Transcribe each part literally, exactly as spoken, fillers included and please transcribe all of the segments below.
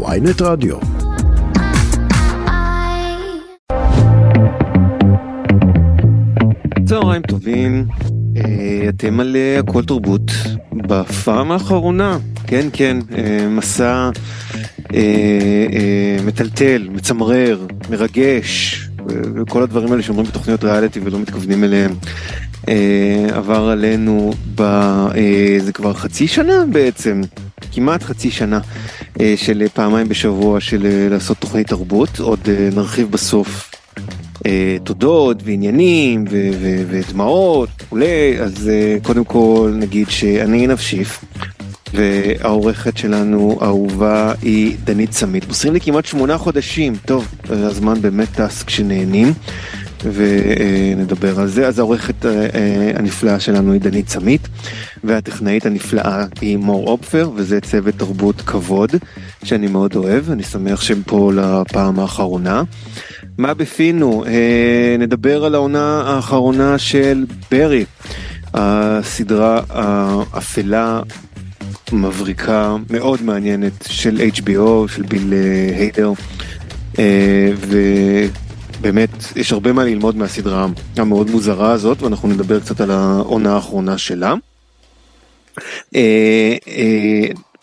ויינט רדיו. צהריים טובים, אתם על הכל תרבות בפעם האחרונה, כן כן, מסע מטלטל, מצמרר, מרגש, וכל הדברים האלה שאומרים בתוכניות ריאליטי ולא מתכוונים אליהם. עבר עלינו, זה כבר חצי שנה בעצם, כמעט חצי שנה של פעמיים בשבוע של לעשות תוכנית תרבות, עוד נרחיב בסוף תודות ועניינים ודמעות וכולי. אז קודם כל נגיד שאני עינב שיף, והעורכת שלנו האהובה היא דנית סמית. מוסרים לי כמעט שמונה חודשים, טוב, הזמן באמת טס כשנהנים, ונדבר על זה. אז העורכת הנפלאה שלנו היא דנית סמית, והטכנאית הנפלאה היא מור אופפר, וזה צוות תרבות כבוד שאני מאוד אוהב, אני שמח שהם פה לפעם האחרונה. מה בפינו? נדבר על העונה האחרונה של ברי, הסדרה האפלה, מבריקה, מאוד מעניינת של אייץ' בי או, של ביל היידר, ובאמת יש הרבה מה ללמוד מהסדרה המאוד מוזרה הזאת, ואנחנו נדבר קצת על העונה האחרונה שלה.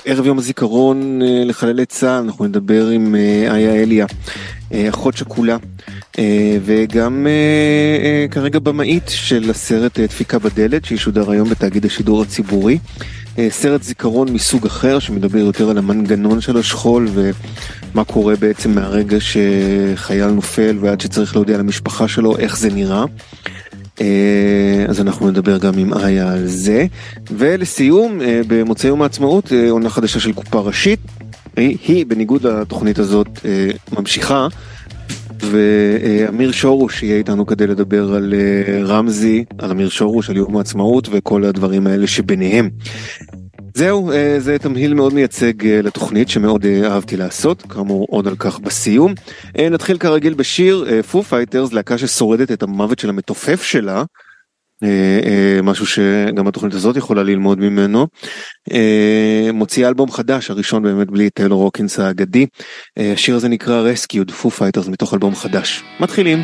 ערב יום הזיכרון לחללי צה"ל, אנחנו נדבר עם איה אליה, אחות שכולה, וגם כרגע במאית של הסרט דפיקה בדלת, שישודר היום בתאגיד השידור הציבורי, סרט זיכרון מסוג אחר שמדבר יותר על המנגנון של השכול ומה קורה בעצם מהרגע שחייל נופל ועד שצריך להודיע למשפחה שלו איך זה נראה. אז אנחנו נדבר גם עם איה על זה. ולסיום, במוצאי יום העצמאות, עונה חדשה של קופה ראשית, היא בניגוד לתוכנית הזאת ממשיכה, ואמיר שורוש יהיה איתנו כדי לדבר על רמזי, על אמיר שורוש, על יום העצמאות וכל הדברים האלה שביניהם. זהו, זה תמהיל מאוד מייצג לתוכנית שמאוד אהבתי לעשות, כאמור עוד על כך בסיום. נתחיל כרגיל בשיר Foo Fighters, להקה ששורדת את המוות של המתופף שלה, משהו שגם התוכנית הזאת יכולה ללמוד ממנו. מוציא אלבום חדש, הראשון באמת בלי טיילור הוקינס האגדי. השיר הזה נקרא Rescued, Foo Fighters, מתוך אלבום חדש. מתחילים.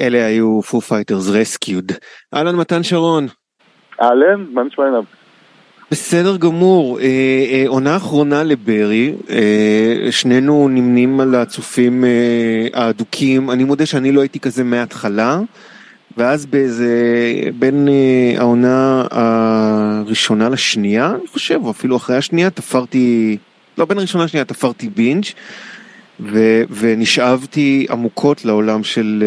אלה היו Foo Fighters Rescued. אלן, מתן שרון. אלן, מה נשמע עליו? בסדר גמור, אה, אה, עונה אחרונה לברי, אה, שנינו נמנים על הצופים אה, האדוקים, אני מודה שאני לא הייתי כזה מההתחלה, ואז באיזה, בין אה, העונה הראשונה לשנייה, אני חושב, אפילו אחרי השנייה, תפרתי, לא בין הראשונה לשנייה, תפרתי בינג', ו- ונשאבתי עמוקות לעולם של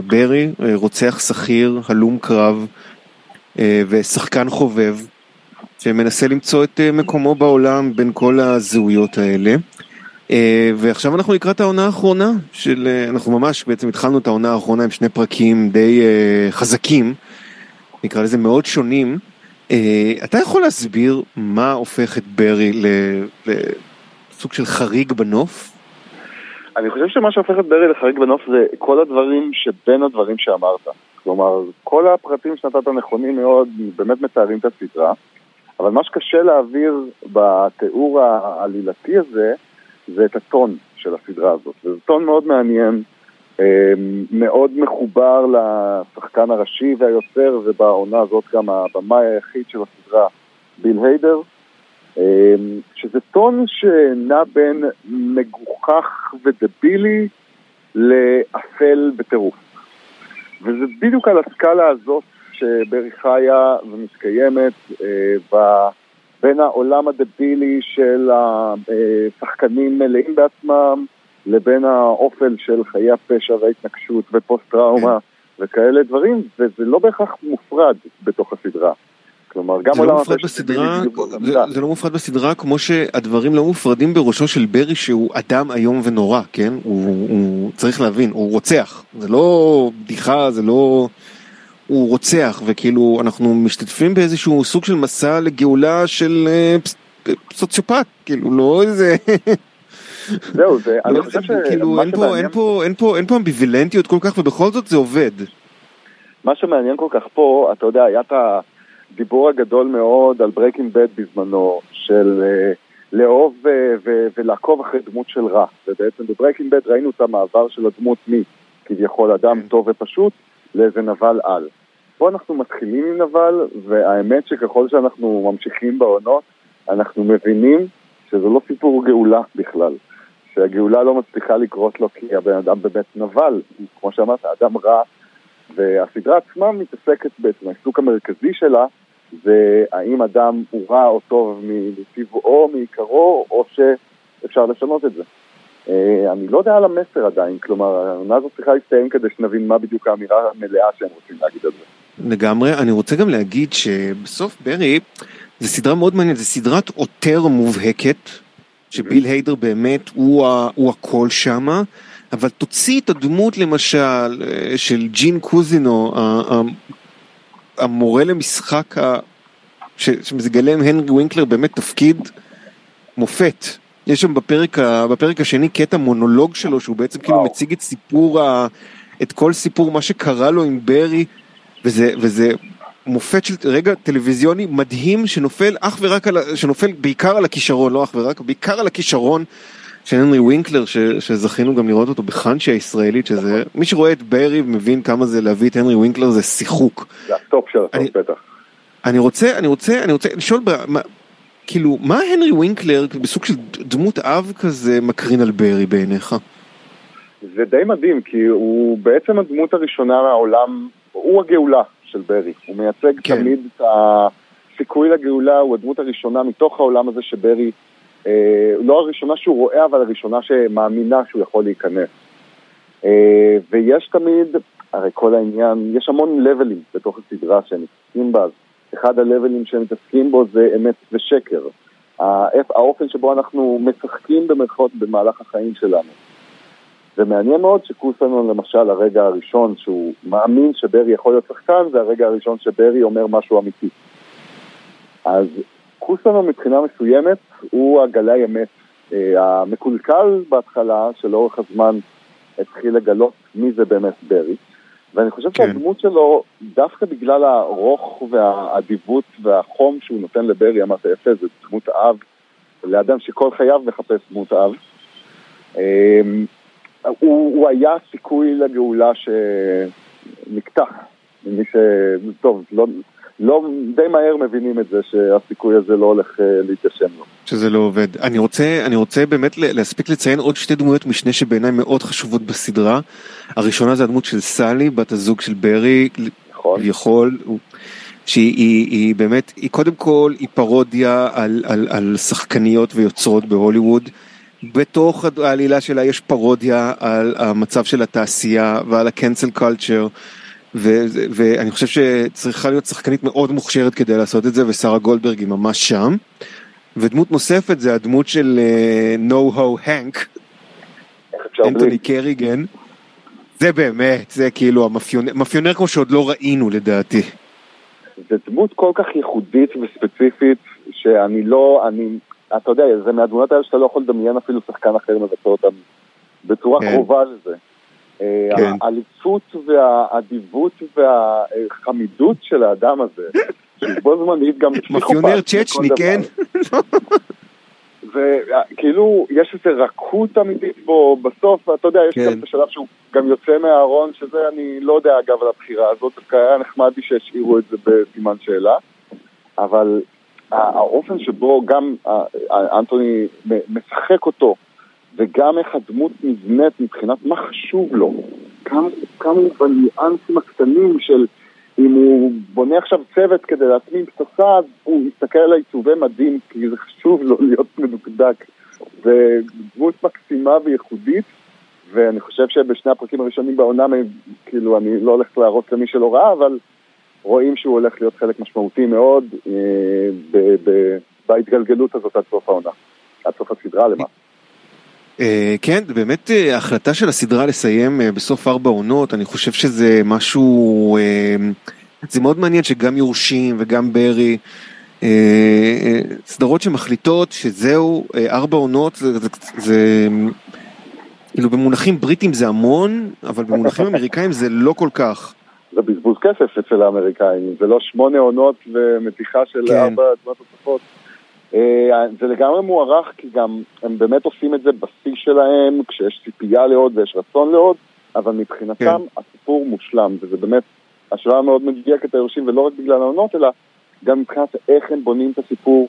uh, ברי, uh, רוצח שכיר, הלום קרב uh, ושחקן חובב שמנסה למצוא את uh, מקומו בעולם בין כל הזהויות האלה. uh, ועכשיו אנחנו נקרא את העונה האחרונה של, uh, אנחנו ממש בעצם התחלנו את העונה האחרונה עם שני פרקים די uh, חזקים, נקרא לזה מאוד שונים. uh, אתה יכול להסביר מה הופך את ברי לסוג ל- של חריג בנוף? אני חושב שמה שהופך את ברי לחריג בנוף זה כל הדברים שבין הדברים שאמרת. כלומר, כל הפרטים שנתת נכונים מאוד, באמת מתארים את הסדרה, אבל מה שקשה להעביר בתיאור העלילתי הזה, זה את הטון של הסדרה הזאת. זה טון מאוד מעניין, מאוד מחובר לשחקן הראשי והיוצר, ובעונה הזאת גם הבמאי היחיד של הסדרה, ביל היידר, שזה טון שנע בין מגוחך ודבילי לאפל בטירוף. וזה בדיוק על הסקאלה הזאת שברי חיה ומתקיימת בין העולם הדבילי של השחקנים מלאים בעצמם, לבין האופל של חיי הפשע וההתנגשות ופוסט-טראומה וכאלה דברים, וזה לא בהכרח מופרד בתוך הסדרה. כלומר, גם עולם הפשע... זה לא מופרד בסדרה, כמו שהדברים לא מופרדים בראשו של ברי, שהוא אדם איום ונורא, כן? הוא צריך להבין, הוא רוצח. זה לא בדיחה, זה לא... הוא רוצח, וכאילו אנחנו משתתפים באיזשהו סוג של מסע לגאולה של סוציופט, כאילו לא איזה... זהו, זה... כאילו אין פה אמביוולנטיות כל כך, ובכל זאת זה עובד. מה שמעניין כל כך פה, אתה יודע, היה את הדיבור הגדול מאוד על Breaking Bad בזמנו, של לאהוב ולעקוב אחרי דמות של רע, ובעצם ב-Breaking Bad ראינו את המעבר של הדמות מי, כביכול אדם טוב ופשוט, לאיזה נבל על. פה אנחנו מתחילים עם נבל, והאמת שככל שאנחנו ממשיכים בעונות, אנחנו מבינים שזה לא סיפור גאולה בכלל. שהגאולה לא מצליחה לקרות לו כי הבן אדם בבית נבל. כמו שאמרת, האדם רע. והסדרה עצמה מתעסקת בעצם, העיסוק המרכזי שלה, זה האם אדם הוא רע או טוב מטבעו, מעיקרו, או שאפשר לשנות את זה. אני לא יודע על המסר עדיין, כלומר, העונה הזאת צריכה להסתיים כדי שנבין מה בדיוק האמירה המלאה שהם רוצים להגיד על זה. לגמרי, אני רוצה גם להגיד שבסוף ברי, זו סדרה מאוד מעניינת, זו סדרת עותר מובהקת, שביל היידר באמת הוא הכל שמה, אבל תוציא את הדמות למשל של ג'ין קוזינו, המורה למשחק, שמגלם הנרי וינקלר באמת תפקיד מופת. יש שם בפרק, בפרק השני קטע מונולוג שלו, שהוא בעצם כאילו מציג את סיפור, את כל סיפור מה שקרה לו עם ברי, וזה, וזה מופת של רגע טלוויזיוני מדהים שנופל אך ורק על, שנופל בעיקר על הכישרון, לא אך ורק, בעיקר על הכישרון של הנרי וינקלר, ש, שזכינו גם לראות אותו בחנצ'י הישראלית, שזה, מי שרואה את ברי ומבין כמה זה להביא את הנרי וינקלר, זה שיחוק. זה הטופ של הטופ, בטח. אני רוצה, אני רוצה, אני רוצה, לשאול מה, כאילו, מה הנרי וינקלר, בסוג של דמות אב כזה, מקרין על ברי בעיניך? זה די מדהים, כי הוא בעצם הדמות הראשונה מהעולם, הוא הגאולה של ברי. הוא מייצג כן. תמיד את הסיכוי לגאולה, הוא הדמות הראשונה מתוך העולם הזה שברי, אה, לא הראשונה שהוא רואה, אבל הראשונה שמאמינה שהוא יכול להיכנס. אה, ויש תמיד, הרי כל העניין, יש המון לבלים בתוך הסדרה שהם מתעסקים בה, אחד הלבלים שהם מתעסקים בו זה אמת ושקר. האופן שבו אנחנו משחקים במרכאות במהלך החיים שלנו. זה מעניין מאוד שקוסנו למשל הרגע הראשון שהוא מאמין שברי יכול להיות שחקן, זה הרגע הראשון שברי אומר משהו אמיתי. אז קוסנו מבחינה מסוימת הוא הגלי אמת. המקולקל בהתחלה שלאורך הזמן התחיל לגלות מי זה באמת ברי. ואני חושב כן. שהדמות שלו, דווקא בגלל הרוך והאדיבות והחום שהוא נותן לברי, אמרת יפה, זה דמות אב, לאדם שכל חייו מחפש דמות אב. הוא, הוא היה סיכוי לגאולה שנקטע. מי ש... טוב, לא, לא, די מהר מבינים את זה שהסיכוי הזה לא הולך להתיישם לו. שזה לא עובד. אני רוצה, אני רוצה באמת להספיק לציין עוד שתי דמויות משנה שבעיניי מאוד חשובות בסדרה. הראשונה זה הדמות של סלי, בת הזוג של ברי, יכול, שהיא, היא, היא באמת, היא קודם כל, היא פרודיה על, על, על שחקניות ויוצרות בהוליווד. בתוך העלילה שלה יש פרודיה על המצב של התעשייה ועל ה-cancel culture. ואני חושב שצריכה להיות שחקנית מאוד מוכשרת כדי לעשות את זה, ושרה גולדברג היא ממש שם. ודמות נוספת זה הדמות של No Ho Hank, אנתוני קריגן. זה באמת, זה כאילו המאפיונר כמו שעוד לא ראינו לדעתי. זה דמות כל כך ייחודית וספציפית שאני לא, אני, אתה יודע, זה מהדמונות האלה שאתה לא יכול לדמיין אפילו שחקן אחר מבצע אותם בצורה קרובה לזה. העליצות והאדיבות והחמידות של האדם הזה, שבו זמנית גם מפיונר צ'צ'ני, כן? וכאילו יש איזה רכות אמיתית בו בסוף, ואתה יודע, יש גם את השלב שהוא גם יוצא מהארון, שזה אני לא יודע אגב על הבחירה הזאת, זה היה נחמד לי שהשאירו את זה בסימן שאלה, אבל האופן שבו גם אנטוני משחק אותו, וגם איך הדמות נבנית מבחינת מה חשוב לו, כמה בניואנסים הקטנים של אם הוא בונה עכשיו צוות כדי להטמין פצצה, הוא יסתכל על העיצובי מדים, כי זה חשוב לו להיות מדוקדק. ודמות מקסימה וייחודית, ואני חושב שבשני הפרקים הראשונים בעונה, כאילו אני לא הולך להראות למי שלא ראה, אבל רואים שהוא הולך להיות חלק משמעותי מאוד בהתגלגלות הזאת עד סוף העונה, עד סוף הסדרה למעשה. כן, באמת ההחלטה של הסדרה לסיים בסוף ארבע עונות, אני חושב שזה משהו, זה מאוד מעניין שגם יורשים וגם ברי, סדרות שמחליטות שזהו, ארבע עונות, זה, כאילו במונחים בריטים זה המון, אבל במונחים אמריקאים זה לא כל כך. זה בזבוז כסף אצל האמריקאים, זה לא שמונה עונות ומתיחה של ארבע עונות נוספות. זה לגמרי מוערך, כי גם הם באמת עושים את זה בשיא שלהם, כשיש ציפייה לעוד ויש רצון לעוד, אבל מבחינתם הסיפור מושלם, וזה באמת השאלה מאוד מדויקת את היורשים, ולא רק בגלל העונות, אלא גם מבחינת איך הם בונים את הסיפור,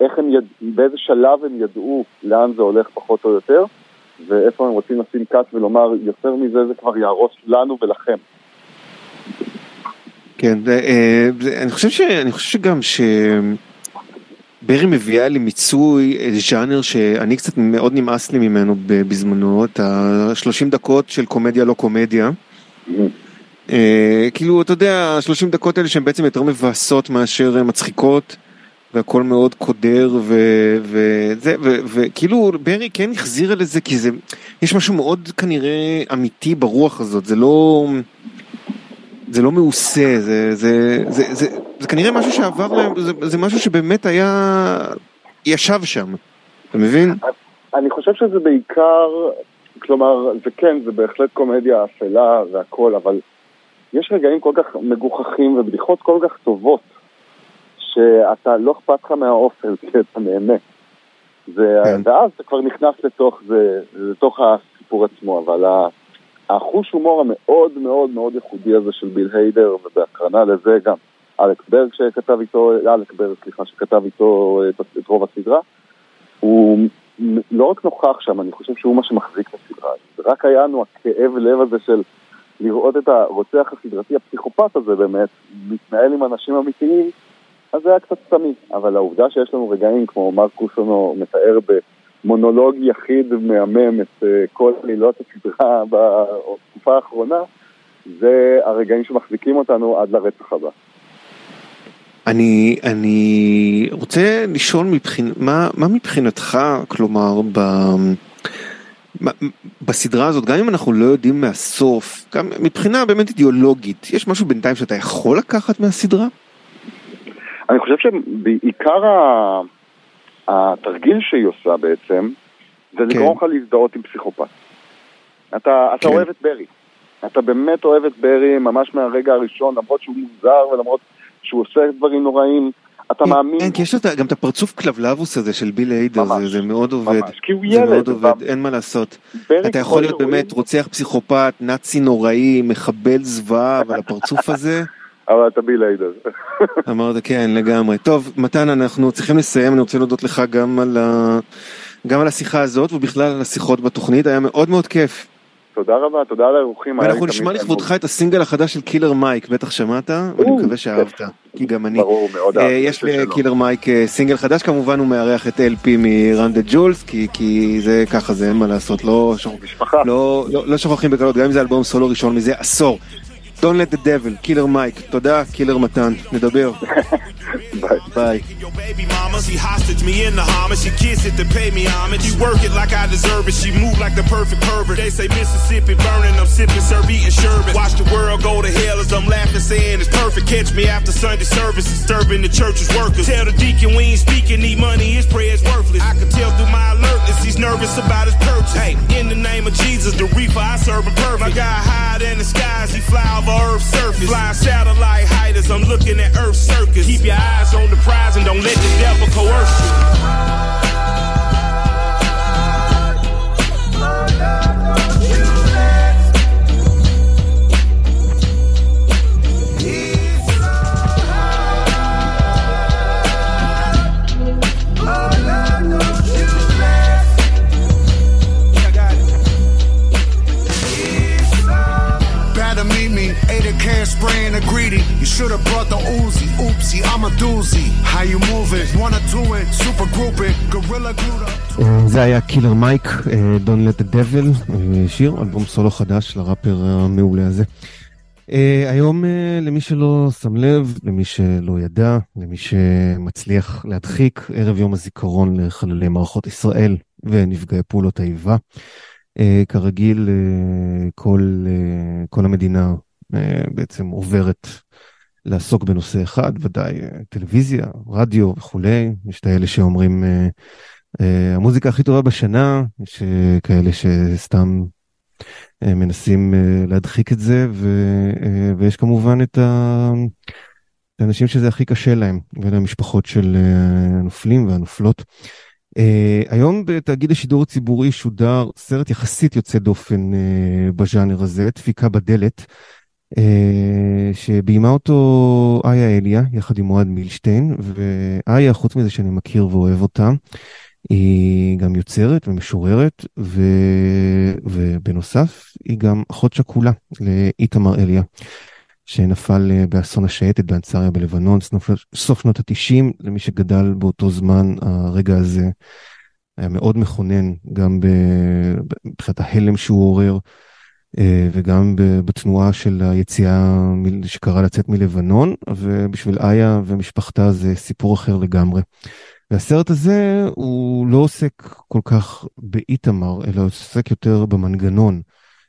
איך הם יד... באיזה שלב הם ידעו לאן זה הולך פחות או יותר, ואיפה הם רוצים לשים קאט ולומר, יותר מזה זה כבר יערוץ לנו ולכם. כן, אני חושב ש... אני חושב שגם ש... ברי מביאה לי מיצוי ז'אנר שאני קצת מאוד נמאס לי ממנו בזמנו, את ה-שלושים דקות של קומדיה לא קומדיה. כאילו, אתה יודע, ה-שלושים דקות האלה שהן בעצם יותר מבאסות מאשר מצחיקות, והכל מאוד קודר, וכאילו, ברי כן החזיר על זה, כי יש משהו מאוד כנראה אמיתי ברוח הזאת, זה לא... זה לא מעושה, זה, זה, זה, זה, זה כנראה משהו שעבר להם, זה, זה משהו שבאמת היה, ישב שם, אתה מבין? אני חושב שזה בעיקר, כלומר, זה כן, זה בהחלט קומדיה אפלה והכל, אבל יש רגעים כל כך מגוחכים ובדיחות כל כך טובות, שאתה לא אכפת לך מהאופל, כי אתה נהנה. ואז אתה כבר נכנס לתוך, זה, לתוך הסיפור עצמו, אבל ה... החוש הומור המאוד מאוד מאוד ייחודי הזה של ביל היידר, ובהקרנה לזה גם אלק ברג שכתב איתו, אלק ברג, סליחה, שכתב איתו את, את רוב הסדרה, הוא לא רק נוכח שם, אני חושב שהוא מה שמחזיק את הסדרה. זה רק היה לנו הכאב לב הזה של לראות את הרוצח הסדרתי הפסיכופת הזה באמת, מתנהל עם אנשים אמיתיים, אז זה היה קצת סמי. אבל העובדה שיש לנו רגעים, כמו מרק קוסונו מתאר ב... מונולוג יחיד מהמם את כל לילות הסדרה בתקופה האחרונה, זה הרגעים שמחזיקים אותנו עד לרצח הבא. אני, אני רוצה לשאול מבחינ... מה, מה מבחינתך, כלומר, ב... בסדרה הזאת, גם אם אנחנו לא יודעים מהסוף, גם מבחינה באמת אידיאולוגית, יש משהו בינתיים שאתה יכול לקחת מהסדרה? אני חושב שבעיקר ה... התרגיל שהיא עושה בעצם, זה לגרום לך להזדהות עם פסיכופת. אתה, אתה אוהב את ברי. אתה באמת אוהב את ברי ממש מהרגע הראשון, למרות שהוא מוזר ולמרות שהוא עושה דברים נוראים. אתה מאמין... אין, כי יש גם את הפרצוף כלבלבוס הזה של ביל היידר, זה מאוד עובד. זה מאוד עובד, אין מה לעשות. אתה יכול להיות באמת רוצח פסיכופת, נאצי נוראי, מחבל זוועה, אבל הפרצוף הזה... אבל אתה ביל היידר. אמרת, כן, לגמרי. טוב, מתן, אנחנו צריכים לסיים, אני רוצה להודות לך גם על, ה... גם על השיחה הזאת, ובכלל על השיחות בתוכנית, היה מאוד מאוד כיף. תודה רבה, תודה על האירוחים. ואנחנו נשמע לכבודך את הסינגל החדש של קילר מייק, בטח שמעת, ואני מקווה שאהבת, כי גם אני. ברור, מאוד אהבת. יש לקילר מייק סינגל חדש, כמובן הוא מארח את אל-פי מרנדה ג'ולס, כי זה ככה, זה אין מה לעשות, לא שוכחים בקלות, גם אם זה אלבום סולו ראשון מזה עשור. Don't let the devil, Killer Mike. תודה, Killer מתן. נדבר. Bye. Bye. Your baby mama, she hostage me in the homage. She kiss it to pay me homage. She work it like I deserve it. She move like the perfect pervert. They say Mississippi burning, I'm sipping syrup, eating sherbet. Watch the world go to hell as I'm laughing, saying it's perfect. Catch me after Sunday service, disturbing the church's workers. Tell the deacon we ain't speaking, need money, his prayer's worthless. I can tell through my alertness, he's nervous about his purchase. Hey, in the name of Jesus, the reaper I serve him perfect. My guy higher than the skies, he fly over Earth's surface. Fly satellite height as I'm looking at Earth's circus. Keep your eyes on the prize and don't let the devil coerce you. Oh God, don't you let He's so high. Oh God, don't you let I got it. He's so greedy. You should have brought the Uzi. Oopsie, I'm a doozy. How you moving? Wanna do it? Super grouping. Gorilla gluta. זה היה קילר מייק, Don't Let the Devil, שיר, אלבום סולו חדש לראפר המעולה הזה. היום למי שלא שם לב, למי שלא ידע, למי שמצליח להדחיק, ערב יום הזיכרון לחללי מערכות ישראל ונפגעי פעולות האיבה. כרגיל כל, כל המדינה בעצם עוברת לעסוק בנושא אחד, ודאי טלוויזיה, רדיו וכו'. יש את האלה שאומרים המוזיקה הכי טובה בשנה, יש כאלה שסתם מנסים להדחיק את זה, ו, ויש כמובן את האנשים שזה הכי קשה להם, ולמשפחות של הנופלים והנופלות. Uh, היום בתאגיד השידור הציבורי שודר סרט יחסית יוצא דופן uh, בז'אנר הזה, דפיקה בדלת, uh, שביימה אותו איה אליה, יחד עם מועד מילשטיין, ואיה, חוץ מזה שאני מכיר ואוהב אותה, היא גם יוצרת ומשוררת, ו... ובנוסף היא גם אחות שכולה לאיתמר אליה, שנפל באסון השייטת באנצריה בלבנון, סוף שנות התשעים. למי שגדל באותו זמן, הרגע הזה היה מאוד מכונן, גם בתחילת ההלם שהוא עורר, וגם בתנועה של היציאה שקרה לצאת מלבנון, ובשביל איה ומשפחתה זה סיפור אחר לגמרי. והסרט הזה הוא לא עוסק כל כך באיתמר, אלא עוסק יותר במנגנון,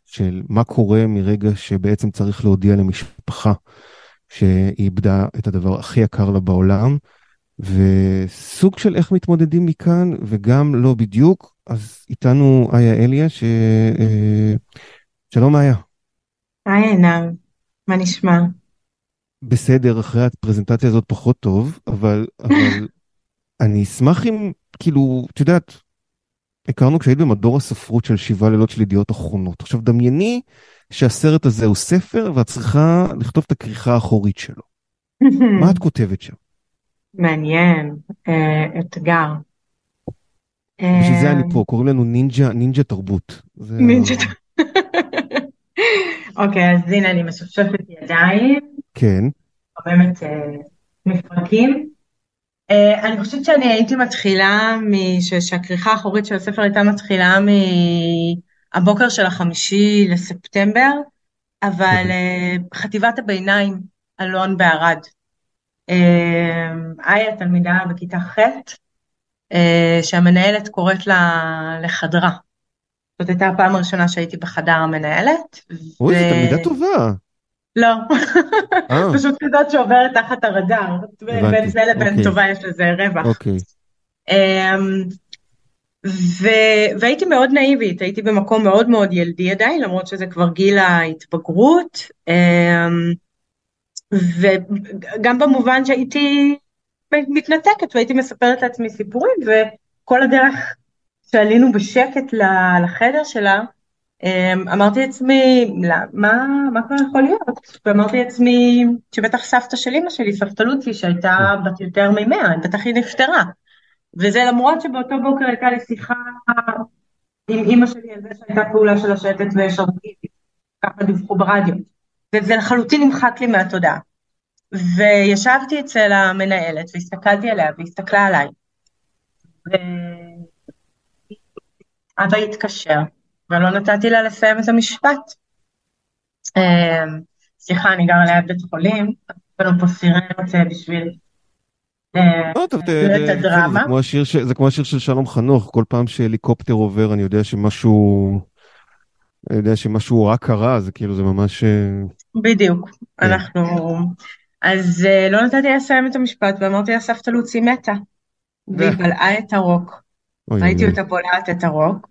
של מה קורה מרגע שבעצם צריך להודיע למשפחה שהיא איבדה את הדבר הכי יקר לה בעולם, וסוג של איך מתמודדים מכאן, וגם לא בדיוק. אז איתנו איה אליה, ש... שלום איה. היי עינב, מה נשמע? בסדר, אחרי הפרזנטציה הזאת פחות טוב, אבל, אבל אני אשמח אם, כאילו, את יודעת, הכרנו כשהיית במדור הספרות של שבעה לילות של ידיעות אחרונות. עכשיו דמייני שהסרט הזה הוא ספר, ואת צריכה לכתוב את הכריכה האחורית שלו. מה את כותבת שם? מעניין, אתגר. בשביל זה אני פה, קוראים לנו נינג'ה, נינג'ה תרבות. נינג'ה תרבות. אוקיי, אז הנה אני משפשפת ידיים. כן. באמת מפרקים. Uh, אני חושבת שאני הייתי מתחילה, מש... שהכריכה האחורית של הספר הייתה מתחילה מהבוקר של החמישי לספטמבר, אבל uh, חטיבת הביניים, אלון בערד. Uh, איה תלמידה בכיתה ח', uh, שהמנהלת קוראת לה לחדרה. זאת הייתה הפעם הראשונה שהייתי בחדר המנהלת. אוי, ו... זו תלמידה טובה. לא, פשוט כזאת שעוברת תחת הרדאר, בין זה לבין טובה יש לזה רווח. והייתי מאוד נאיבית, הייתי במקום מאוד מאוד ילדי עדיין, למרות שזה כבר גיל ההתבגרות, וגם במובן שהייתי מתנתקת, והייתי מספרת לעצמי סיפורים, וכל הדרך שעלינו בשקט לחדר שלה, אמרתי לעצמי, מה, מה כבר יכול להיות? ואמרתי לעצמי שבטח סבתא של אמא שלי, סבתא לוצי, שהייתה בת יותר ממאה, בטח היא נפטרה. וזה למרות שבאותו בוקר הייתה לי שיחה עם אמא שלי, על זה שהייתה פעולה של השייטת ושרקית, ככה דיווחו ברדיו. וזה לחלוטין נמחק לי מהתודעה. וישבתי אצל המנהלת, והסתכלתי עליה, והסתכלה עליי. ואבא התקשר. ולא נתתי לה לסיים את המשפט. סליחה, אני גר עליה בית חולים, אבל הוא פה סירן בשביל את הדרמה. זה כמו השיר של שלום חנוך, כל פעם שהליקופטר עובר, אני יודע שמשהו, אני יודע שמשהו רק קרה, זה כאילו זה ממש... בדיוק, אנחנו... אז לא נתתי לה לסיים את המשפט, ואמרתי לה, סבתא לוצי מתה, והיא בלעה את הרוק. ראיתי אותה בולעת את הרוק,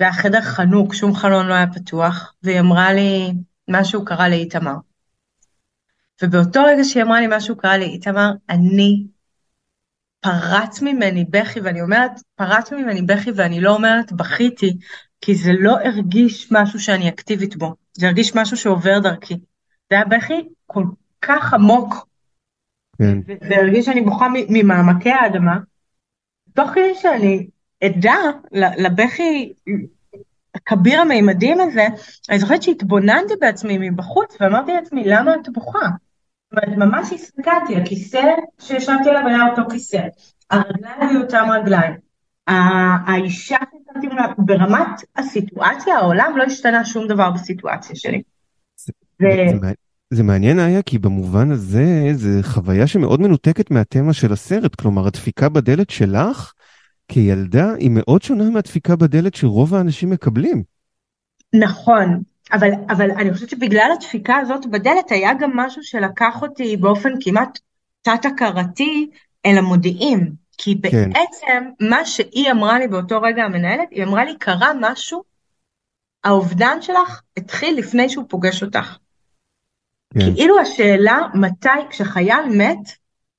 והחדר חנוק, שום חלון לא היה פתוח, והיא אמרה לי, משהו קרה לאיתמר. ובאותו רגע שהיא אמרה לי, משהו קרה לאיתמר, אני פרץ ממני בכי, ואני אומרת, פרץ ממני בכי, ואני לא אומרת, בכיתי, כי זה לא הרגיש משהו שאני אקטיבית בו, זה הרגיש משהו שעובר דרכי. זה היה בכי כל כך עמוק, כן. וזה הרגיש שאני בוכה ממעמקי האדמה, תוך כדי שאני... עדה לבכי הכביר המימדים הזה, אני זוכרת שהתבוננתי בעצמי מבחוץ, ואמרתי לעצמי, למה את בוכה? אבל ממש הסתכלתי, הכיסא שישבתי עליו היה אותו כיסא, הרגליים היו אותם רגליים, האישה ששמתי עליו, ברמת הסיטואציה, העולם לא השתנה שום דבר בסיטואציה שלי. זה מעניין היה, כי במובן הזה, זה חוויה שמאוד מנותקת מהתמה של הסרט, כלומר, הדפיקה בדלת שלך, כילדה, היא מאוד שונה מהדפיקה בדלת שרוב האנשים מקבלים. נכון, אבל, אבל אני חושבת שבגלל הדפיקה הזאת בדלת, היה גם משהו שלקח אותי באופן כמעט תת-הכרתי אל המודיעים, כי בעצם כן. מה שהיא אמרה לי באותו רגע המנהלת, היא אמרה לי, קרה משהו, האובדן שלך התחיל לפני שהוא פוגש אותך. כן. כאילו השאלה, מתי כשחייל מת,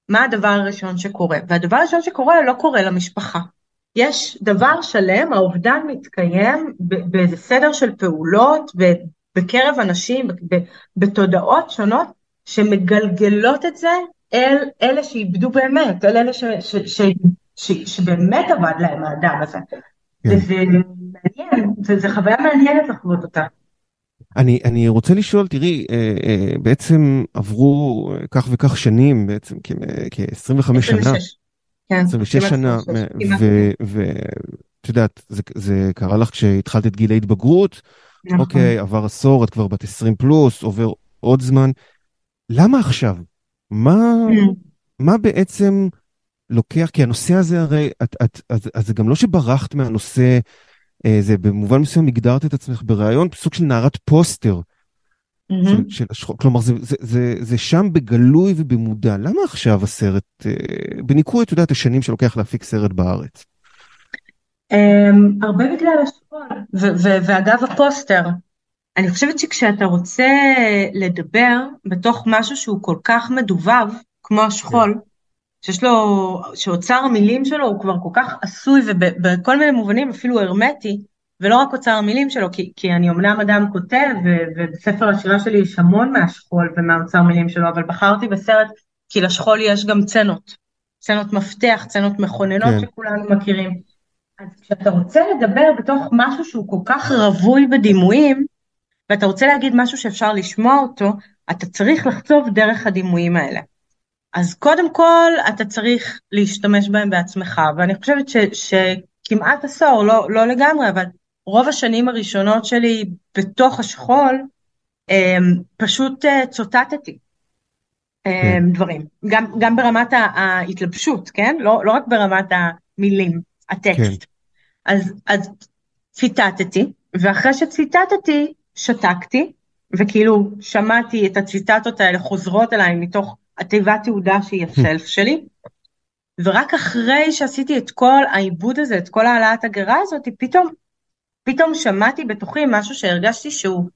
מה הדבר הראשון שקורה? והדבר הראשון שקורה לא קורה למשפחה. יש דבר שלם, האובדן מתקיים באיזה סדר של פעולות, בקרב אנשים, בתודעות שונות, שמגלגלות את זה אל אלה שאיבדו באמת, אל אלה שבאמת עבד להם האדם הזה. וזה מעניין, וזה חוויה מעניינת לחוות אותה. אני, אני רוצה לשאול, תראי, אה, אה, בעצם עברו כך וכך שנים, בעצם כ-עשרים וחמש שנה, עשרים ושש שנה, ואת יודעת, זה, זה קרה לך כשהתחלת את גיל ההתבגרות, נכון. אוקיי, עבר עשור, את כבר בת עשרים פלוס, עובר עוד זמן, למה עכשיו? מה, מה בעצם לוקח? כי הנושא הזה הרי, את, את, אז, אז גם לא שברחת מהנושא, זה במובן מסוים הגדרת את עצמך ברעיון, סוג של נערת פוסטר, mm-hmm. של, של השחור, כלומר זה, זה, זה, זה שם בגלוי ובמודע, למה עכשיו הסרט, אה, בניקוי את יודעת השנים שלוקח להפיק סרט בארץ? Um, הרבה בגלל השחור, ו- ו- ואגב הפוסטר, אני חושבת שכשאתה רוצה לדבר בתוך משהו שהוא כל כך מדובב, כמו השחול, yeah. שיש לו, שאוצר המילים שלו הוא כבר כל כך עשוי, ובכל מיני מובנים אפילו הרמטי, ולא רק אוצר המילים שלו, כי, כי אני אומנם אדם כותב, ובספר השירה שלי יש המון מהשכול ומהאוצר מילים שלו, אבל בחרתי בסרט, כי לשכול יש גם צנות, צנות מפתח, צנות מכוננות כן. שכולנו מכירים. אז כשאתה רוצה לדבר בתוך משהו שהוא כל כך רווי בדימויים, ואתה רוצה להגיד משהו שאפשר לשמוע אותו, אתה צריך לחצוב דרך הדימויים האלה. אז קודם כל, אתה צריך להשתמש בהם בעצמך, ואני חושבת ש, שכמעט עשור, לא, לא לגמרי, אבל רוב השנים הראשונות שלי בתוך השכול, פשוט צוטטתי דברים, גם, גם ברמת ההתלבשות, כן? לא, לא רק ברמת המילים, הטקסט. כן. אז, אז ציטטתי, ואחרי שציטטתי, שתקתי, וכאילו שמעתי את הציטטות האלה חוזרות אליי מתוך התיבת תעודה שהיא הסלף שלי, ורק אחרי שעשיתי את כל העיבוד הזה, את כל העלאת הגרה הזאת, פתאום, פתאום שמעתי בתוכי משהו שהרגשתי שהוא,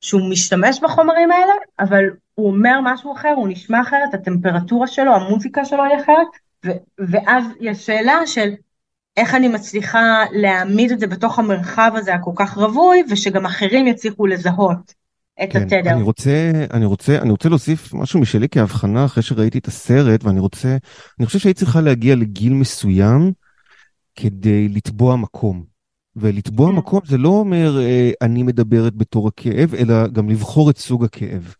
שהוא משתמש בחומרים האלה, אבל הוא אומר משהו אחר, הוא נשמע אחרת, הטמפרטורה שלו, המוזיקה שלו היא אחרת, ו- ואז יש שאלה של איך אני מצליחה להעמיד את זה בתוך המרחב הזה הכל כך רווי, ושגם אחרים יצליחו לזהות. כן, אני רוצה, אני רוצה, אני רוצה להוסיף משהו משלי כהבחנה אחרי שראיתי את הסרט, ואני רוצה, אני חושב שהיא צריכה להגיע לגיל מסוים כדי לטבוע מקום. ולטבוע מקום זה לא אומר, אני מדברת בתור הכאב, אלא גם לבחור את סוג הכאב.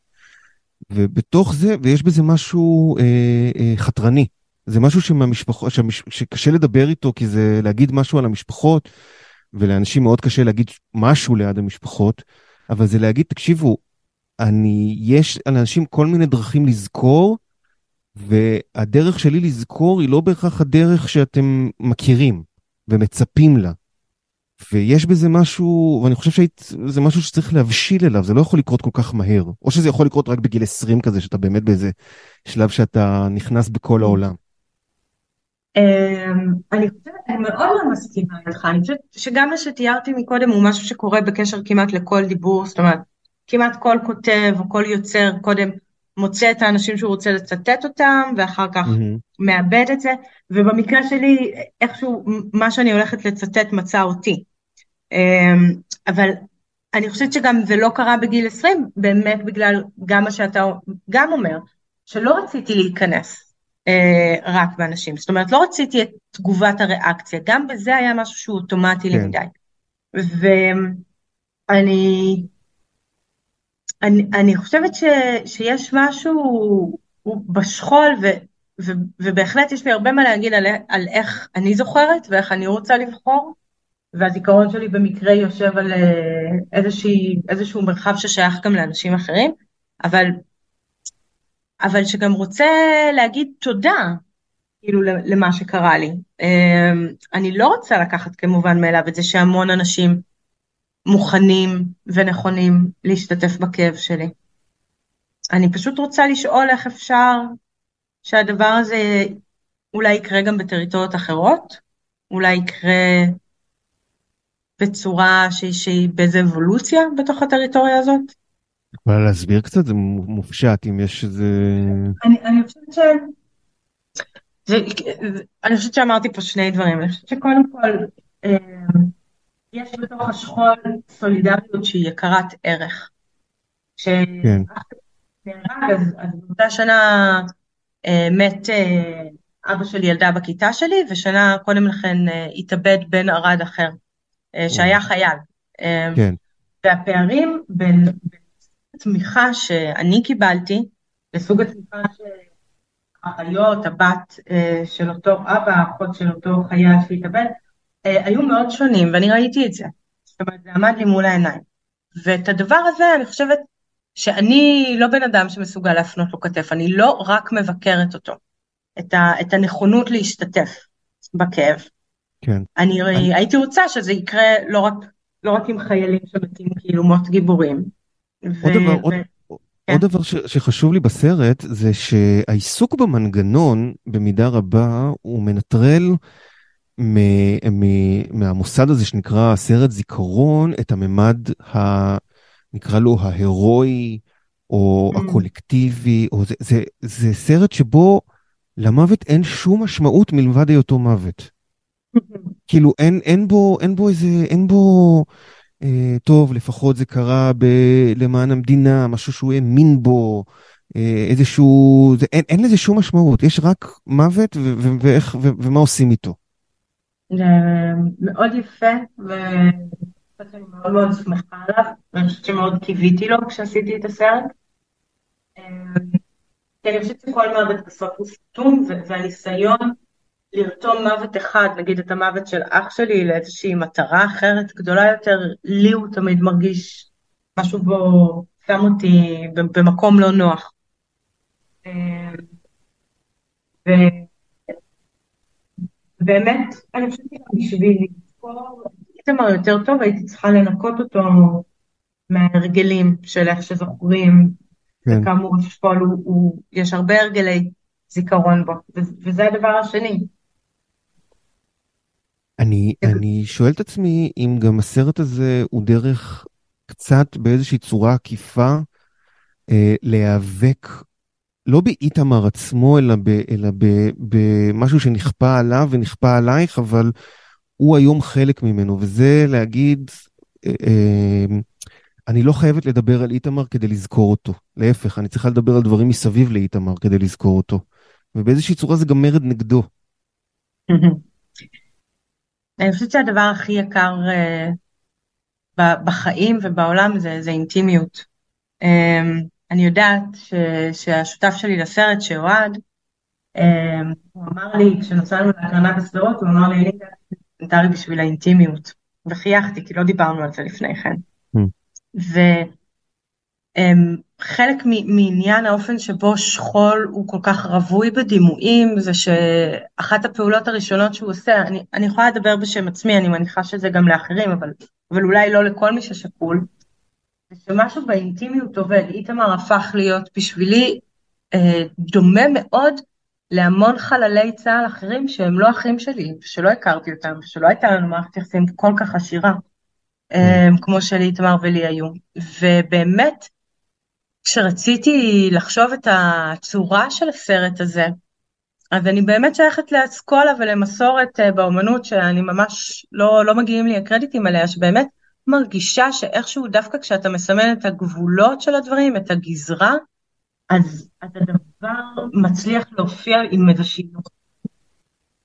ובתוך זה, ויש בזה משהו, אה, אה, חתרני. זה משהו שממשפחות, שמש, שקשה לדבר איתו, כי זה להגיד משהו על המשפחות, ולאנשים מאוד קשה להגיד משהו ליד המשפחות. אבל זה להגיד, תקשיבו, אני, יש לאנשים כל מיני דרכים לזכור, והדרך שלי לזכור היא לא בהכרח הדרך שאתם מכירים, ומצפים לה. ויש בזה משהו, ואני חושב שזה משהו שצריך להבשיל אליו, זה לא יכול לקרות כל כך מהר. או שזה יכול לקרות רק בגיל עשרים כזה, שאתה באמת באיזה שלב שאתה נכנס בכל העולם. אני חושבת, אני מאוד לא מסכימה איתך, אני חושבת שגם מה שתיארתי מקודם הוא משהו שקורה בקשר כמעט לכל דיבור, זאת אומרת, כמעט כל כותב או כל יוצר קודם מוצא את האנשים שהוא רוצה לצטט אותם, ואחר כך מאבד את זה, ובמקרה שלי איכשהו מה שאני הולכת לצטט מצא אותי, אבל אני חושבת שגם זה לא קרה בגיל עשרים, באמת בגלל גם מה שאתה גם אומר, שלא רציתי להיכנס. רק באנשים, זאת אומרת לא רציתי את תגובת הריאקציה, גם בזה היה משהו שהוא אוטומטי למדי, ואני אני, אני חושבת ש, שיש משהו בשכול, ו, ו, ובהחלט יש לי הרבה מה להגיד על, על איך אני זוכרת, ואיך אני רוצה לבחור, והזיכרון שלי במקרה יושב על איזושהי, איזשהו מרחב ששייך גם לאנשים אחרים, אבל, אבל שגם רוצה להגיד תודה, כאילו, למה שקרה לי. אני לא רוצה לקחת כמובן מאליו את זה שהמון אנשים מוכנים ונכונים להשתתף בכאב שלי. אני פשוט רוצה לשאול איך אפשר שהדבר הזה אולי יקרה גם בטריטוריות אחרות, אולי יקרה בצורה שהיא באיזו אבולוציה בתוך הטריטוריה הזאת. יכולה להסביר קצת? זה מופשט אם יש איזה... אני חושבת ש... אני חושבת שאמרתי פה שני דברים. אני חושבת שקודם כל, יש בתוך השכול סולידריות שהיא יקרת ערך. כשנהרג, אז באותה שנה מת אבא של ילדה בכיתה שלי, ושנה קודם לכן התאבד בן ערד אחר, שהיה חייל. והפערים בין התמיכה שאני קיבלתי, לסוג התמיכה ש... האחיות, הבת של אותו אבא, האחות של אותו חייל שהתאבד, היו מאוד שונים, ואני ראיתי את זה. זאת אומרת, זה עמד לי מול העיניים. ואת הדבר הזה, אני חושבת שאני לא בן אדם שמסוגל להפנות לו כתף, אני לא רק מבקרת אותו, את, ה, את הנכונות להשתתף בכאב. כן. אני, אני הייתי רוצה שזה יקרה לא רק, לא רק עם חיילים שמתים כאילו מות גיבורים. עוד ו, דבר, ו... עוד... עוד דבר ש, שחשוב לי בסרט, זה שהעיסוק במנגנון, במידה רבה, הוא מנטרל מ, מ, מהמוסד הזה שנקרא סרט זיכרון, את הממד, ה, נקרא לו ההירואי, או הקולקטיבי, או זה, זה, זה סרט שבו למוות אין שום משמעות מלבד היותו מוות. כאילו אין, אין בו, אין בו איזה, אין בו... טוב, לפחות זה קרה ב- למען המדינה, משהו שהוא האמין בו, איזשהו, זה, אין, אין לזה שום משמעות, יש רק מוות ו- ו- ואיך, ו- ומה עושים איתו. זה מאוד יפה, ואני מאוד מאוד שמחה עליו, ואני חושבת שמאוד קיוויתי לו כשעשיתי את הסרט. אני חושבת שכל מוות בסוף הוא סתום, והניסיון לרתום מוות אחד, נגיד את המוות של אח שלי, לאיזושהי מטרה אחרת גדולה יותר, לי הוא תמיד מרגיש משהו בו שם אותי במקום לא נוח. ובאמת, אני חושבת שבשביל לזכור, איתמר יותר טוב, הייתי צריכה לנקות אותו מהרגלים של איך שזוכרים, וכאמור השפול, יש הרבה הרגלי זיכרון בו, וזה הדבר השני. אני, אני שואל את עצמי, אם גם הסרט הזה הוא דרך קצת באיזושהי צורה עקיפה, אה, להיאבק, לא באיתמר עצמו, אלא, ב, אלא ב, במשהו שנכפה עליו ונכפה עלייך, אבל הוא היום חלק ממנו, וזה להגיד, אה, אה, אני לא חייבת לדבר על איתמר כדי לזכור אותו. להפך, אני צריכה לדבר על דברים מסביב לאיתמר כדי לזכור אותו. ובאיזושהי צורה זה גם מרד נגדו. אני חושבת שהדבר הכי יקר בחיים ובעולם זה אינטימיות. אני יודעת שהשותף שלי לסרט, שאוהד, הוא אמר לי, כשנוסענו להקרנת הסדרות, הוא אמר לי, נתן לי בשביל האינטימיות. וחייכתי, כי לא דיברנו על זה לפני כן. וחלק מעניין האופן שבו שכול הוא כל כך רווי בדימויים, זה שאחת הפעולות הראשונות שהוא עושה, אני, אני יכולה לדבר בשם עצמי, אני מניחה שזה גם לאחרים, אבל, אבל אולי לא לכל מי ששקול, זה שמשהו באינטימיות עובד, איתמר הפך להיות בשבילי אה, דומה מאוד להמון חללי צהל אחרים שהם לא אחים שלי, שלא הכרתי אותם, שלא הייתה לנו מערכת יחסים כל כך עשירה. כמו שלי התמר ולי היו, ובאמת, כשרציתי לחשוב את הצורה של הסרט הזה, אז אני באמת שייכת לאסכולה ולמסורת באומנות, שאני ממש לא, לא מגיעים לי הקרדיטים עליה, שבאמת מרגישה שאיכשהו דווקא כשאתה מסמן את הגבולות של הדברים, את הגזרה, אז הדבר מצליח להופיע עם איזושהי נוחה.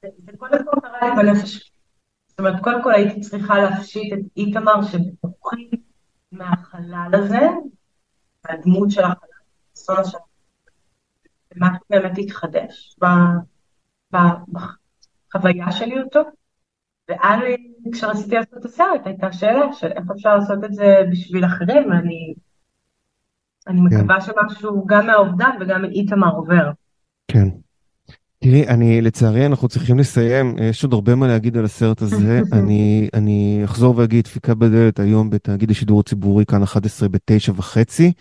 זה קודם כל קרה לי בנפש. זאת אומרת, קודם כל הייתי צריכה להפשיט את איתמר שבטוחים מהחלל הזה, הדמות של החלל, הסונה של החלל, מה באמת התחדש בחוויה שלי אותו, ואז כשרציתי לעשות את הסרט, הייתה שאלה של איך אפשר לעשות את זה בשביל אחרים, ואני אני מקווה שמשהו גם מהעובדה וגם מאיתמר עובר. כן. תראי, אני, לצערי, אנחנו צריכים לסיים, יש עוד הרבה מה להגיד על הסרט הזה, אני, אני אחזור ואגיד, דפיקה בדלת היום בתאגיד השידור הציבורי, כאן אחת עשרה בתשע וחצי.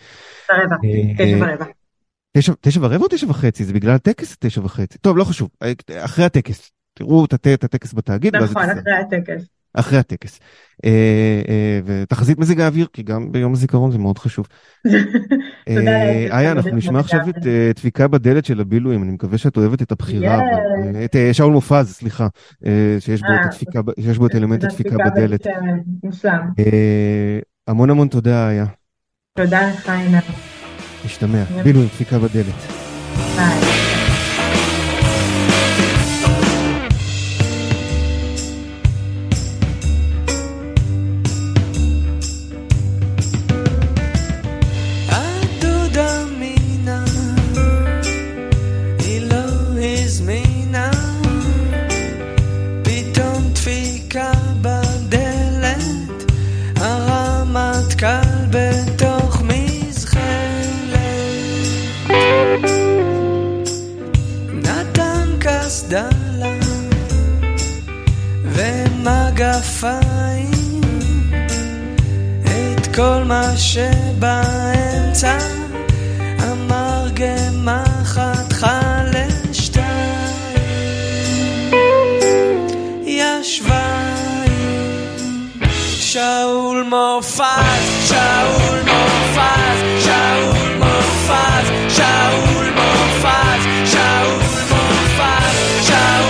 ברבע, תשע ורבע. תשע ורבע או תשע וחצי? זה בגלל הטקס תשע וחצי. טוב, לא חשוב, אחרי הטקס, תראו את הטקס בתאגיד. נכון, אחרי הטקס. אחרי הטקס. ותחזית מזג האוויר, כי גם ביום הזיכרון זה מאוד חשוב. איה, אנחנו נשמע עכשיו את דפיקה בדלת של הבילויים, אני מקווה שאת אוהבת את הבחירה, את שאול מופז, סליחה, שיש בו את אלמנט הדפיקה בדלת. המון המון תודה, איה. תודה לך, עינב. נשתמע. בילויים, דפיקה בדלת. ביי. מגפיים את כל מה שבאמצע אמר גמחת חלשתיים ישביים שאול מופז שאול מופז שאול מופז שאול מופז שאול מופז שאול מופז שאול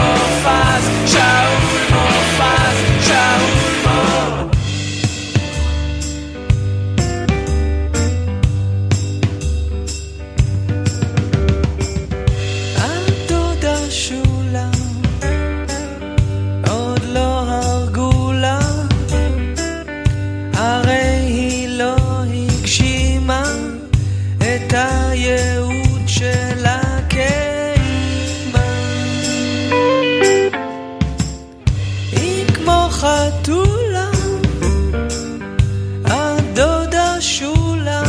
Mofaz, Shaul Mofaz, Shaul Mofaz התודה שולה עוד לא הרגו לה הרי היא לא הגשימה את הייעוד שלה חתולה הדודה שולה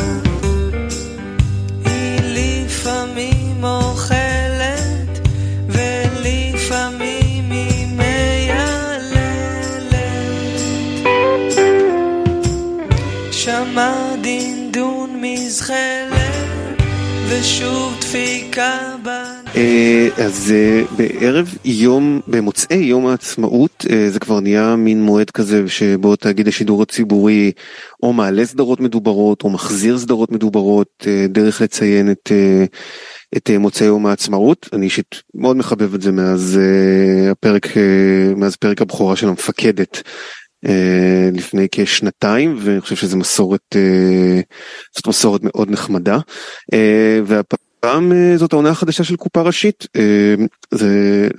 היא לפעמים אוכלת ולפעמים היא מייללת שמע דינדון מזחלת ושוב דפיקה בדלת. אז בערב יום, במוצאי יום העצמאות, זה כבר נהיה מין מועד כזה שבו תאגיד השידור הציבורי או מעלה סדרות מדוברות או מחזיר סדרות מדוברות, דרך לציין את, את מוצאי יום העצמאות. אני אישית מאוד מחבב את זה מאז הפרק, מאז פרק הבכורה של המפקדת לפני כשנתיים, ואני חושב שזה מסורת, זאת מסורת מאוד נחמדה, והפרק פעם זאת העונה החדשה של קופה ראשית, זו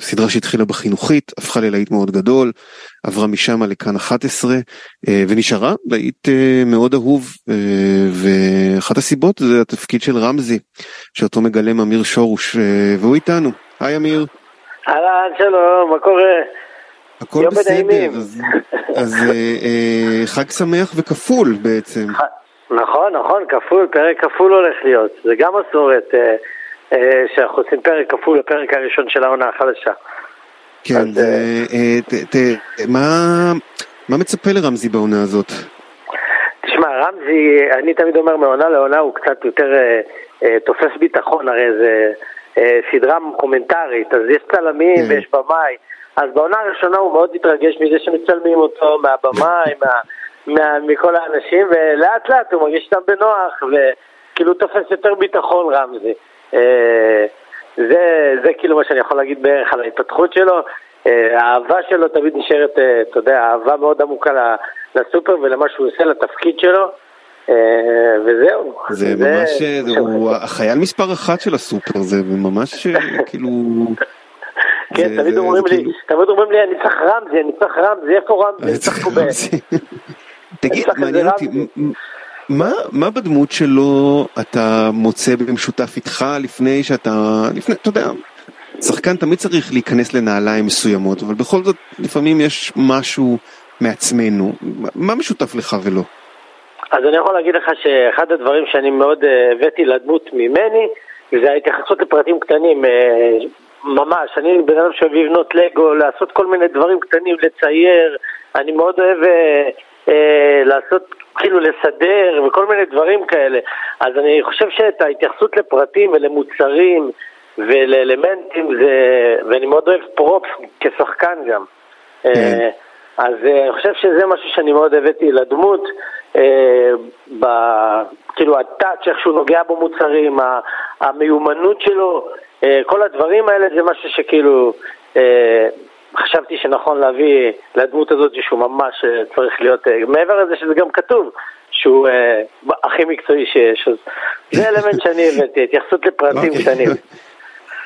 סדרה שהתחילה בחינוכית, הפכה ללהיט מאוד גדול, עברה משם לכאן אחת עשרה, ונשארה להיט מאוד אהוב, ואחת הסיבות זה התפקיד של רמזי, שאותו מגלם אמיר שורוש, והוא איתנו. היי אמיר. אהלן, שלום, מה קורה? הכל בסדר, אז, אז חג שמח וכפול בעצם. נכון, נכון, כפול, פרק כפול הולך להיות. זה גם מסורת אה, אה, שאנחנו עושים פרק כפול לפרק הראשון של העונה החדשה. כן, אז, אה, אה, ת, ת, מה, מה מצפה לרמזי בעונה הזאת? תשמע, רמזי, אני תמיד אומר, מעונה לעונה הוא קצת יותר אה, אה, תופס ביטחון, הרי זה אה, סדרה קומנטרית, אז יש צלמים כן. ויש במאי, אז בעונה הראשונה הוא מאוד התרגש מזה שמצלמים אותו מהבמאי, מה... מה, מכל האנשים, ולאט לאט הוא מרגיש אותם בנוח, וכאילו תופס יותר ביטחון רמזי. אה, זה, זה כאילו מה שאני יכול להגיד בערך על ההתפתחות שלו. אה, האהבה שלו תמיד נשארת, אה, אתה יודע, אהבה מאוד עמוקה לסופר ולמה שהוא עושה לתפקיד שלו, אה, וזהו. זה, זה ממש, זה, הוא החייל מספר אחת של הסופר, זה ממש כאילו... כן, תמיד אומרים לי, תמיד אומרים לי, אני צריך רמזי, אני צריך רמזי, איפה רמזי? אני צריך רמזי. תגיד, מעניין אותי, מה בדמות שלו אתה מוצא במשותף איתך לפני שאתה, אתה יודע, שחקן תמיד צריך להיכנס לנעליים מסוימות, אבל בכל זאת לפעמים יש משהו מעצמנו. מה משותף לך ולא? אז אני יכול להגיד לך שאחד הדברים שאני מאוד הבאתי לדמות ממני, זה ההתייחסות לפרטים קטנים, ממש. אני בן אדם שאוהב לבנות לגו, לעשות כל מיני דברים קטנים, לצייר, אני מאוד אוהב אה, לעשות, כאילו לסדר, וכל מיני דברים כאלה. אז אני חושב שאת ההתייחסות לפרטים ולמוצרים ולאלמנטים, זה, ואני מאוד אוהב פרופס כשחקן גם. אה, אז אני חושב שזה משהו שאני מאוד הבאתי לדמות, ב, כאילו הטאץ' איך שהוא נוגע במוצרים, המיומנות שלו, כל הדברים האלה זה משהו שכאילו חשבתי שנכון להביא לדמות הזאת, שהוא ממש צריך להיות, מעבר לזה שזה גם כתוב שהוא הכי מקצועי שיש. זה אלמנט שאני הבאתי, התייחסות לפרטים קטנים.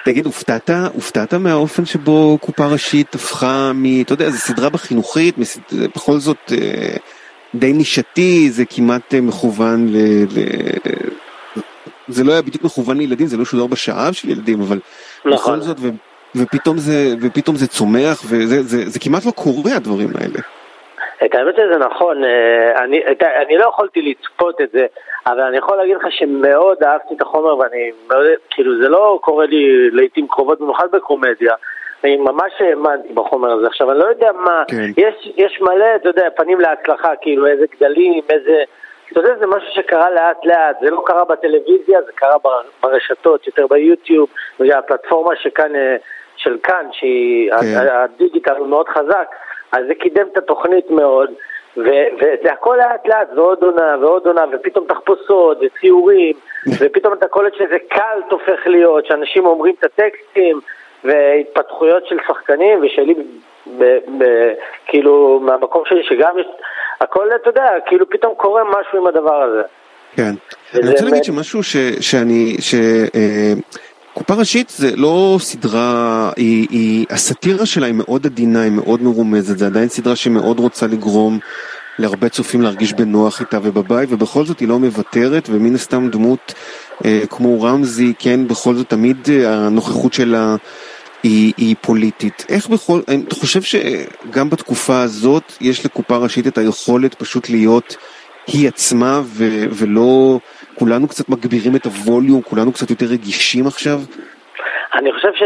תגיד, הופתעת, הופתעת מהאופן שבו קופה ראשית הפכה מ, אתה יודע, זו סדרה בחינוכית, בכל זאת די נישתי, זה כמעט מכוון ל... זה לא היה בדיוק מכוון לילדים, זה לא שודר בשעה של ילדים, אבל בכל זאת, ופתאום זה, ופתאום זה צומח, וזה, זה, זה כמעט לא קורה, הדברים האלה. את האמת שזה נכון, אני, אני לא יכולתי לצפות את זה, אבל אני יכול להגיד לך שמאוד אהבתי את החומר, ואני מאוד, כאילו, זה לא קורה לי לעתים קרובות, במיוחד בקומדיה. אני ממש האמנתי בחומר הזה. עכשיו, אני לא יודע מה, כן. יש, יש מלא, אתה יודע, פנים להצלחה, כאילו, איזה גדלים, איזה, אתה יודע, זה משהו שקרה לאט לאט, זה לא קרה בטלוויזיה, זה קרה ברשתות, יותר ביוטיוב, והפלטפורמה שכאן, של כאן, שהיא, כן. הדיגיטל הוא מאוד חזק, אז זה קידם את התוכנית מאוד, וזה הכל לאט לאט, ועוד עונה, ועוד עונה, ופתאום תחפושות, וציורים, ופתאום את הכל שזה קל תופך להיות, שאנשים אומרים את הטקסטים, והתפתחויות של שחקנים, ושלי ב, ב, כאילו מהמקום שלי שגם יש, הכל אתה יודע, כאילו פתאום קורה משהו עם הדבר הזה. כן, אני רוצה להגיד שמשהו ש, שאני, ש, אה, קופה ראשית זה לא סדרה, היא, היא, הסתירה שלה היא מאוד עדינה, היא מאוד מרומזת, זה עדיין סדרה שמאוד רוצה לגרום להרבה צופים להרגיש בנוח איתה ובבית, ובכל זאת היא לא מבטרת, ומין הסתם דמות אה, כמו רמזי, כן, בכל זאת תמיד הנוכחות שלה היא, היא פוליטית. איך בכל, אני חושב שגם בתקופה הזאת יש לקופה ראשית את היכולת פשוט להיות היא עצמה, ו, ולא, כולנו קצת מגבירים את הווליום, כולנו קצת יותר רגישים עכשיו? אני חושב, ש,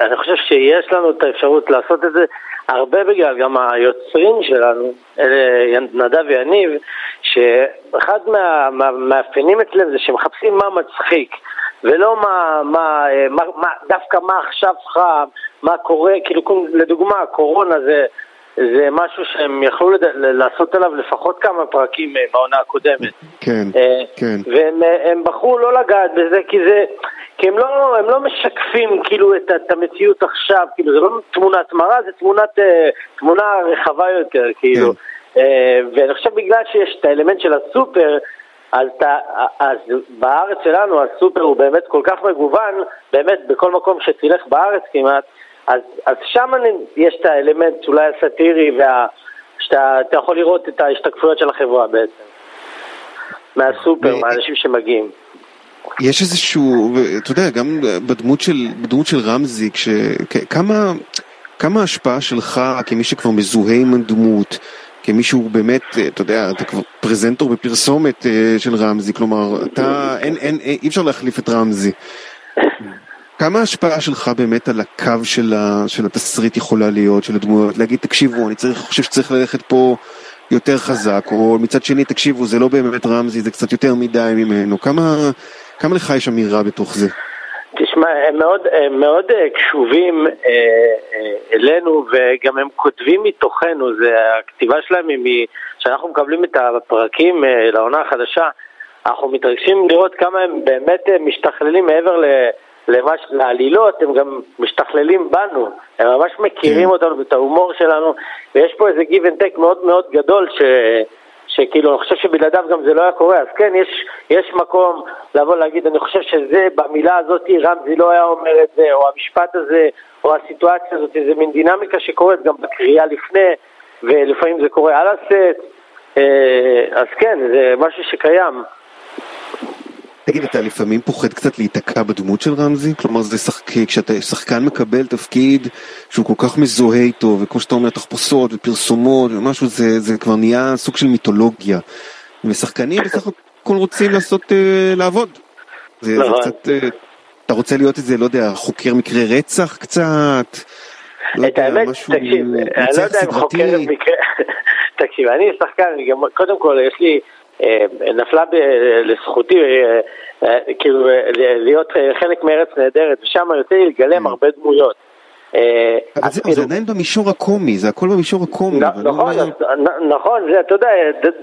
אני חושב שיש לנו את האפשרות לעשות את זה, הרבה בגלל גם היוצרים שלנו, נדב ויניב, שאחד מהמאפיינים אצלם זה שמחפשים מה מצחיק, ולא מה, מה, מה, מה, דווקא מה עכשיו חם, מה קורה, כאילו לדוגמה, הקורונה זה, זה משהו שהם יכלו לד... לעשות עליו לפחות כמה פרקים בעונה הקודמת. כן, כן. והם הם בחרו לא לגעת בזה, כי זה, כי הם לא, הם לא משקפים, כאילו, את, את המציאות עכשיו, כאילו, זה לא תמונת מראה, זה תמונת, תמונה רחבה יותר, כאילו. כן. ואני חושב בגלל שיש את האלמנט של הסופר, אז, אז בארץ שלנו, הסופר הוא באמת כל כך מגוון, באמת בכל מקום שתלך בארץ כמעט, אז, אז שם אני, יש את האלמנט אולי הסטירי, וה, שאתה, אתה יכול לראות את ההשתקפויות של החברה בעצם, מהסופר, ו... מהאנשים שמגיעים. יש איזשהו, אתה יודע, גם בדמות של, בדמות של רמזי, כש, כמה, כמה השפעה שלך כמי שכבר מזוהה עם הדמות, כמי שהוא באמת, אתה יודע, אתה כבר פרזנטור בפרסומת של רמזי, כלומר, אתה, אין, אין, אין, אי אפשר להחליף את רמזי. כמה ההשפעה שלך באמת על הקו של, ה, של התסריט יכולה להיות, של הדמויות, להגיד, תקשיבו, אני צריך, חושב שצריך ללכת פה יותר חזק, או מצד שני, תקשיבו, זה לא באמת רמזי, זה קצת יותר מדי ממנו. כמה, כמה לך יש אמירה בתוך זה? תשמע, הם מאוד, הם מאוד קשובים אלינו, וגם הם כותבים מתוכנו, זה הכתיבה שלהם, שאנחנו מקבלים את הפרקים לעונה החדשה, אנחנו מתרגשים לראות כמה הם באמת משתכללים מעבר ל... למש, לעלילות, הם גם משתכללים בנו, הם ממש מכירים אותנו ואת ההומור שלנו, ויש פה איזה give and take מאוד מאוד גדול ש, שכאילו אני חושב שבלעדיו גם זה לא היה קורה, אז כן, יש, יש מקום לבוא להגיד, אני חושב שזה, במילה הזאת, רמזי לא היה אומר את זה, או המשפט הזה, או הסיטואציה הזאת, זה מין דינמיקה שקורית גם בקריאה לפני, ולפעמים זה קורה על הסט, אז כן, זה משהו שקיים. תגיד, אתה לפעמים פוחד קצת להיתקע בדמות של רמזי? כלומר, זה שחק... כשאתה שחקן מקבל תפקיד שהוא כל כך מזוהה איתו, וכמו שאתה אומר, תחפושות ופרסומות ומשהו, זה, זה כבר נהיה סוג של מיתולוגיה. ושחקנים בסך הכל רוצים לעשות, אה, לעבוד. זה, זה קצת, אה, אתה רוצה להיות את זה, לא יודע, חוקר מקרה רצח קצת? לא את יודע, האמת, משהו, תקשיב, אני לא יודע אם חוקר מקרה... תקשיב, אני שחקן, אני גם, קודם כל, יש לי... נפלה לזכותי כאילו להיות חלק מארץ נהדרת, ושם יוצא לי לגלם הרבה דמויות. זה עדיין במישור הקומי, זה הכל במישור הקומי. נכון, אתה יודע,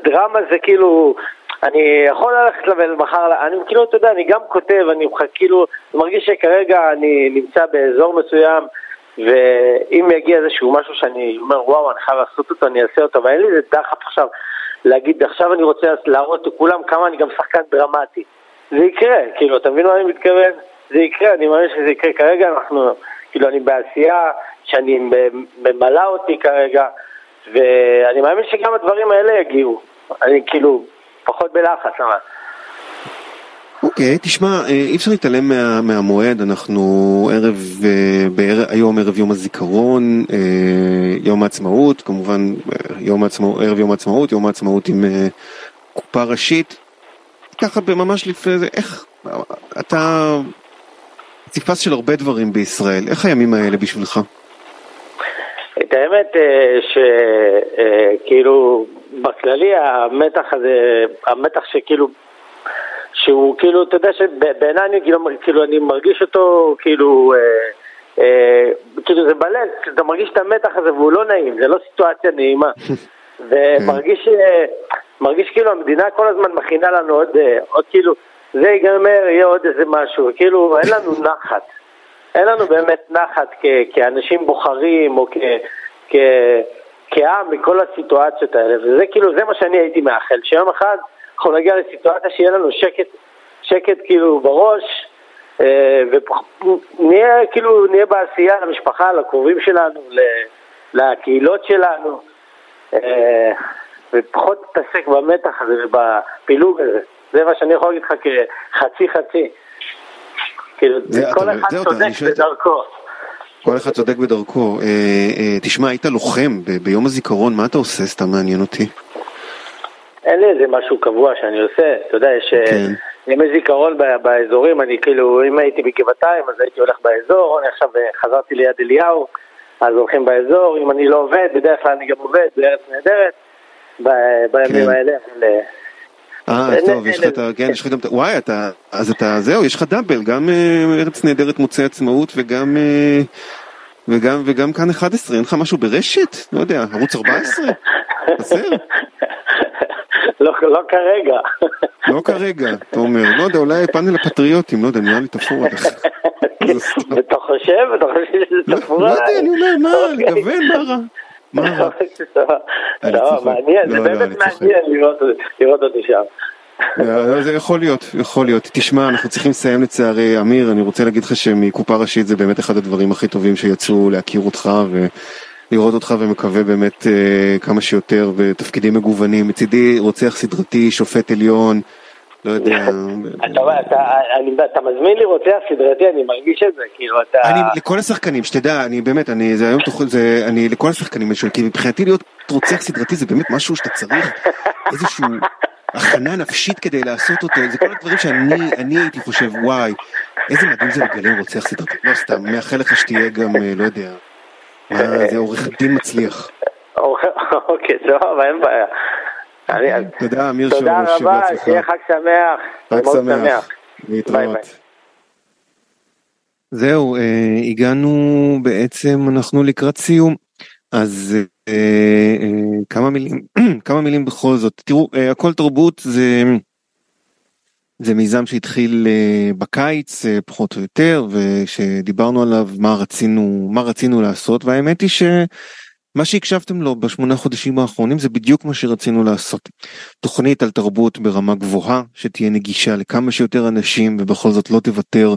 דרמה זה כאילו, אני יכול ללכת לבל מחר, אני כאילו, אתה יודע, אני גם כותב, אני כאילו מרגיש שכרגע אני נמצא באזור מסוים, ואם יגיע איזשהו משהו שאני אומר, וואו, אני חייב לעשות אותו, אני אעשה אותו, ואין לי זה דחף עכשיו. להגיד, עכשיו אני רוצה להראות לכולם כמה אני גם שחקן דרמטי. זה יקרה, כאילו, אתה מבין מה אני מתכוון? זה יקרה, אני מאמין שזה יקרה. כרגע אנחנו, כאילו, אני בעשייה, שאני ממלא אותי כרגע, ואני מאמין שגם הדברים האלה יגיעו. אני כאילו, פחות בלחץ, אבל... אוקיי, תשמע, אי אפשר להתעלם מה, מהמועד, אנחנו ערב, בערב, היום ערב יום הזיכרון, יום העצמאות, כמובן יום העצמאות, ערב יום העצמאות, יום העצמאות עם קופה ראשית, ככה ממש לפני זה, איך, אתה ציפס של הרבה דברים בישראל, איך הימים האלה בשבילך? את האמת שכאילו בכללי המתח הזה, המתח שכאילו שהוא כאילו, אתה יודע שבעיניי אני, כאילו, אני מרגיש אותו, כאילו, אה, אה, כאילו זה בלב, אתה מרגיש את המתח הזה והוא לא נעים, זה לא סיטואציה נעימה. ומרגיש, אה, מרגיש כאילו המדינה כל הזמן מכינה לנו עוד, אה, עוד כאילו, זה ייגמר, יהיה עוד איזה משהו, כאילו אין לנו נחת, אין לנו באמת נחת כ- כאנשים בוחרים או כ- כ- כעם מכל הסיטואציות האלה, וזה כאילו, זה מה שאני הייתי מאחל, שיום אחד, אנחנו נגיע לסיטואציה שיהיה לנו שקט, שקט כאילו בראש, ונהיה כאילו, נהיה בעשייה למשפחה, לקרובים שלנו, לקהילות שלנו, ופחות תתעסק במתח הזה ובפילוג הזה. זה מה שאני יכול להגיד לך כחצי חצי. כאילו, כל אחד צודק בדרכו. כל אחד צודק בדרכו. תשמע, היית לוחם ביום הזיכרון, מה אתה עושה? סתם מעניין אותי. אין לי איזה משהו קבוע שאני עושה, אתה יודע, יש ימי זיכרון באזורים, אני כאילו, אם הייתי בגבעתיים, אז הייתי הולך באזור, אני עכשיו חזרתי ליד אליהו, אז הולכים באזור, אם אני לא עובד, בדרך כלל אני גם עובד, בארץ נהדרת, בימים האלה, אה, טוב, יש לך את, כן, יש לך גם את, וואי, אתה, אז אתה, זהו, יש לך דאבל, גם ארץ נהדרת מוצא עצמאות, וגם, וגם, וגם כאן אחת עשרה, אין לך משהו ברשת? לא יודע, ערוץ ארבע עשרה? בסדר? לא, לא כרגע. לא כרגע, אתה אומר, לא יודע, אולי פאנל הפטריוטים, לא יודע, נראה לי תפור עליך. אתה חושב? אתה חושב שזה תפור עליי? לא יודע, אני אולי, מה, לגוון, מה רע? מה רע? לא, מעניין, זה באמת מעניין לראות אותי שם. זה יכול להיות, יכול להיות. תשמע, אנחנו צריכים לסיים לצערי, אמיר, אני רוצה להגיד לך שמקופה ראשית זה באמת אחד הדברים הכי טובים שיצאו להכיר אותך ו... לראות אותך ומקווה באמת אה, כמה שיותר בתפקידים מגוונים. מצידי רוצח סדרתי, שופט עליון, לא יודע. אתה, אתה, אני, אתה מזמין לי רוצח סדרתי, אני מרגיש את זה, כאילו אתה... אני, לכל השחקנים, שתדע, אני באמת, אני, זה היום תוכל, זה, אני, לכל השחקנים, כי מבחינתי להיות רוצח סדרתי זה באמת משהו שאתה צריך איזשהו הכנה נפשית כדי לעשות אותו, זה כל הדברים שאני, אני הייתי חושב, וואי, איזה מדהים זה לגלם רוצח סדרתי, לא סתם, מאחל לך שתהיה גם, לא יודע... מה, זה עורך דין מצליח. אוקיי, טוב, אין בעיה. תודה, אמיר שורוש. תודה רבה, שיהיה חג שמח. חג שמח, להתראות. זהו, הגענו בעצם, אנחנו לקראת סיום, אז כמה מילים, כמה מילים בכל זאת. תראו, הכל תרבות זה... זה מיזם שהתחיל בקיץ, פחות או יותר, ושדיברנו עליו מה רצינו, מה רצינו לעשות, והאמת היא מה שהקשבתם לו בשמונה חודשים האחרונים זה בדיוק מה שרצינו לעשות. תוכנית על תרבות ברמה גבוהה, שתהיה נגישה לכמה שיותר אנשים, ובכל זאת לא תוותר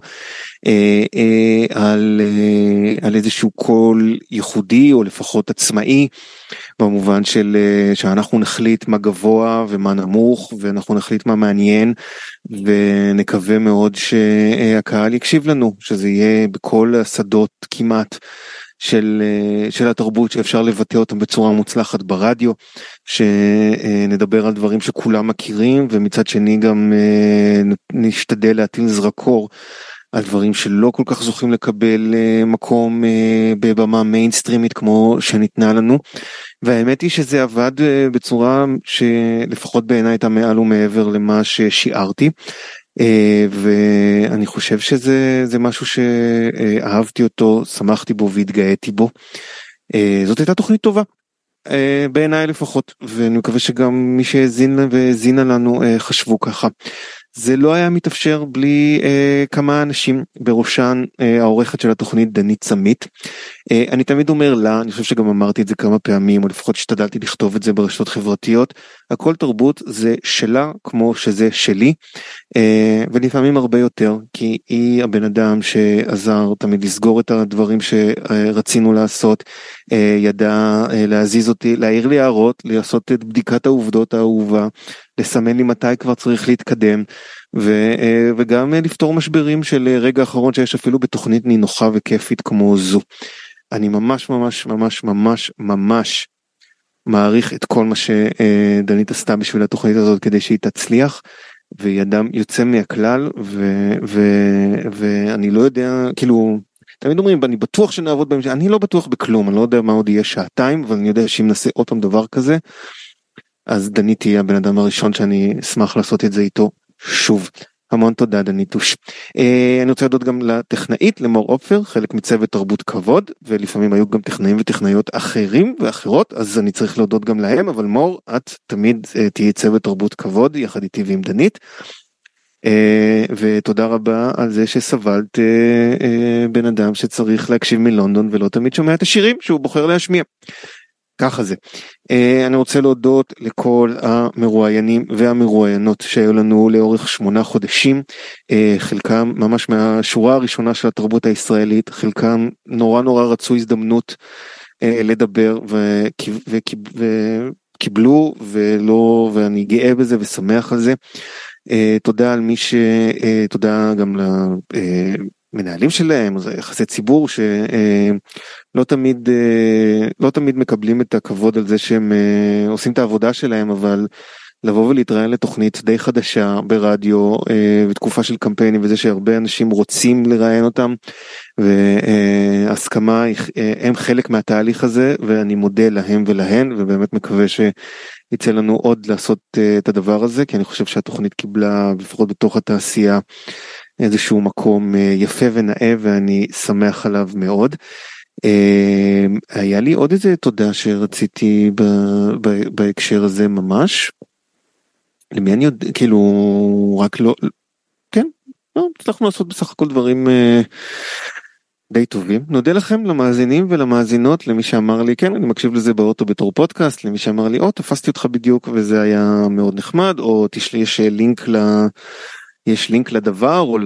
אה, אה, על, אה, על איזשהו קול ייחודי, או לפחות עצמאי, במובן של אה, שאנחנו נחליט מה גבוה ומה נמוך, ואנחנו נחליט מה מעניין, ונקווה מאוד שהקהל יקשיב לנו, שזה יהיה בכל השדות כמעט, של של התרבות שאפשר לבטא אותם בצורה מוצלחת ברדיו, שנדבר על דברים שכולם מכירים, ומצד שני גם נשתדל להטיל זרקור על דברים שלא כל כך זוכים לקבל מקום בבמה מיינסטרימית כמו שניתנה לנו. והאמת היא שזה עבד בצורה שלפחות בעיניי הייתה מעל ומעבר למה ששיערתי, ואני חושב שזה זה משהו שאהבתי אותו, שמחתי בו והתגאיתי בו. זאת הייתה תוכנית טובה, בעיניי לפחות, ואני מקווה שגם מי שהזין והזינה לנו חשבו ככה. זה לא היה מתאפשר בלי אה, כמה אנשים, בראשן אה, העורכת של התוכנית דנית סמית. אה, אני תמיד אומר לה, אני חושב שגם אמרתי את זה כמה פעמים, או לפחות השתדלתי לכתוב את זה ברשתות חברתיות, הכל תרבות זה שלה כמו שזה שלי, אה, ולפעמים הרבה יותר, כי היא הבן אדם שעזר תמיד לסגור את הדברים שרצינו לעשות, אה, ידע אה, להזיז אותי, להעיר לי הערות, לעשות את בדיקת העובדות האהובה, לסמן לי מתי כבר צריך להתקדם, ו, וגם לפתור משברים של רגע האחרון שיש אפילו בתוכנית נינוחה וכיפית כמו זו. אני ממש ממש ממש ממש ממש מעריך את כל מה שדנית עשתה בשביל התוכנית הזאת כדי שהיא תצליח, והיא אדם יוצא מהכלל, ו, ו, ואני לא יודע, כאילו, תמיד אומרים, אני בטוח שנעבוד בהם, אני לא בטוח בכלום, אני לא יודע מה עוד יהיה שעתיים, אבל אני יודע שאם נעשה עוד פעם דבר כזה, אז דנית היא הבן אדם הראשון שאני אשמח לעשות את זה איתו שוב. המון תודה דניתוש. אה, אני רוצה לדעות גם לטכנאית, למור אופר, חלק מצוות תרבות כבוד, ולפעמים היו גם טכנאים וטכנאיות אחרים ואחרות, אז אני צריך להודות גם להם, אבל מור, את תמיד אה, תהיי צוות תרבות כבוד, יחד איתי ועם דנית, אה, ותודה רבה על זה שסבלת אה, אה, בן אדם שצריך להקשיב מלונדון, ולא תמיד שומע את השירים שהוא בוחר להשמיע. ככה זה. אני רוצה להודות לכל המרואיינים והמרואיינות שהיו לנו לאורך שמונה חודשים, חלקם ממש מהשורה הראשונה של התרבות הישראלית, חלקם נורא נורא רצו הזדמנות לדבר וקיבלו, ולא, ואני גאה בזה ושמח על זה. תודה על מי ש... תודה גם ל... מנהלים שלהם, זה יחסי ציבור שלא תמיד, לא תמיד מקבלים את הכבוד על זה שהם עושים את העבודה שלהם, אבל לבוא ולהתראיין לתוכנית די חדשה ברדיו, בתקופה של קמפיינים, וזה שהרבה אנשים רוצים לראיין אותם, והסכמה, הם חלק מהתהליך הזה, ואני מודה להם ולהן, ובאמת מקווה ש... יצא לנו עוד לעשות את הדבר הזה, כי אני חושב שהתוכנית קיבלה, לפחות בתוך התעשייה, איזשהו מקום יפה ונאה, ואני שמח עליו מאוד. היה לי עוד איזה תודה שרציתי בהקשר הזה ממש. למי אני יודע, כאילו, רק לא, כן, לא, הצלחנו לעשות בסך הכל דברים... די טובים. נודה לכם למאזינים ולמאזינות, למי שאמר לי, כן, אני מקשיב לזה באוטו בתור פודקאסט, למי שאמר לי, או, תפסתי אותך בדיוק וזה היה מאוד נחמד, או תשלי, יש לינק ל... יש לינק לדבר, או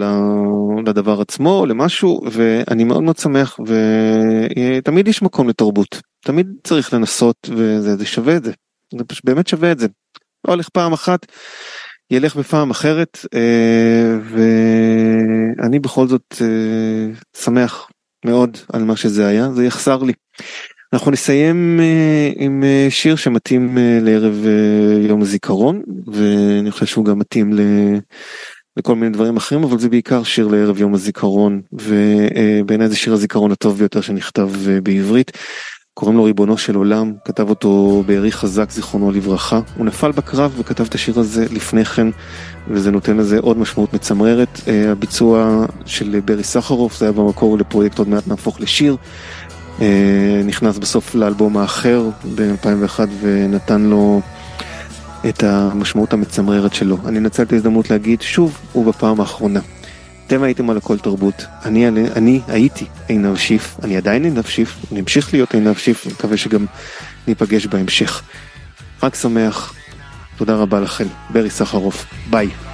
לדבר עצמו, או למשהו, ואני מאוד מאוד שמח, ותמיד יש מקום לתרבות. תמיד צריך לנסות, וזה, זה שווה את זה. זה באמת שווה את זה. לא הולך פעם אחת, ילך בפעם אחרת, ואני בכל זאת שמח מאוד על מה שזה היה, זה יחסר לי. אנחנו נסיים עם שיר שמתאים לערב יום הזיכרון, ואני חושב שהוא גם מתאים לכל מיני דברים אחרים, אבל זה בעיקר שיר לערב יום הזיכרון, ובעיניי זה שיר הזיכרון הטוב ביותר שנכתב בעברית, קוראים לו ריבונו של עולם, כתב אותו בארי חזק זיכרונו לברכה, הוא נפל בקרב וכתב את השיר הזה לפני כן, וזה נותן לזה עוד משמעות מצמררת. הביצוע של ברי סחרוף, זה היה במקור לפרויקט עוד מעט נהפוך לשיר, נכנס בסוף לאלבום האחר ב-אלפיים ואחת ונתן לו את המשמעות המצמררת שלו. אני נצלתי הזדמנות להגיד שוב ובפעם האחרונה, אתם הייתם על הכל תרבות, אני, אני, אני הייתי עינב שיף, אני עדיין עינב שיף, אני אמשיך להיות עינב שיף, אני מקווה שגם ניפגש בהמשך. רק שמח, תודה רבה לכם, ברי סחרוף, ביי.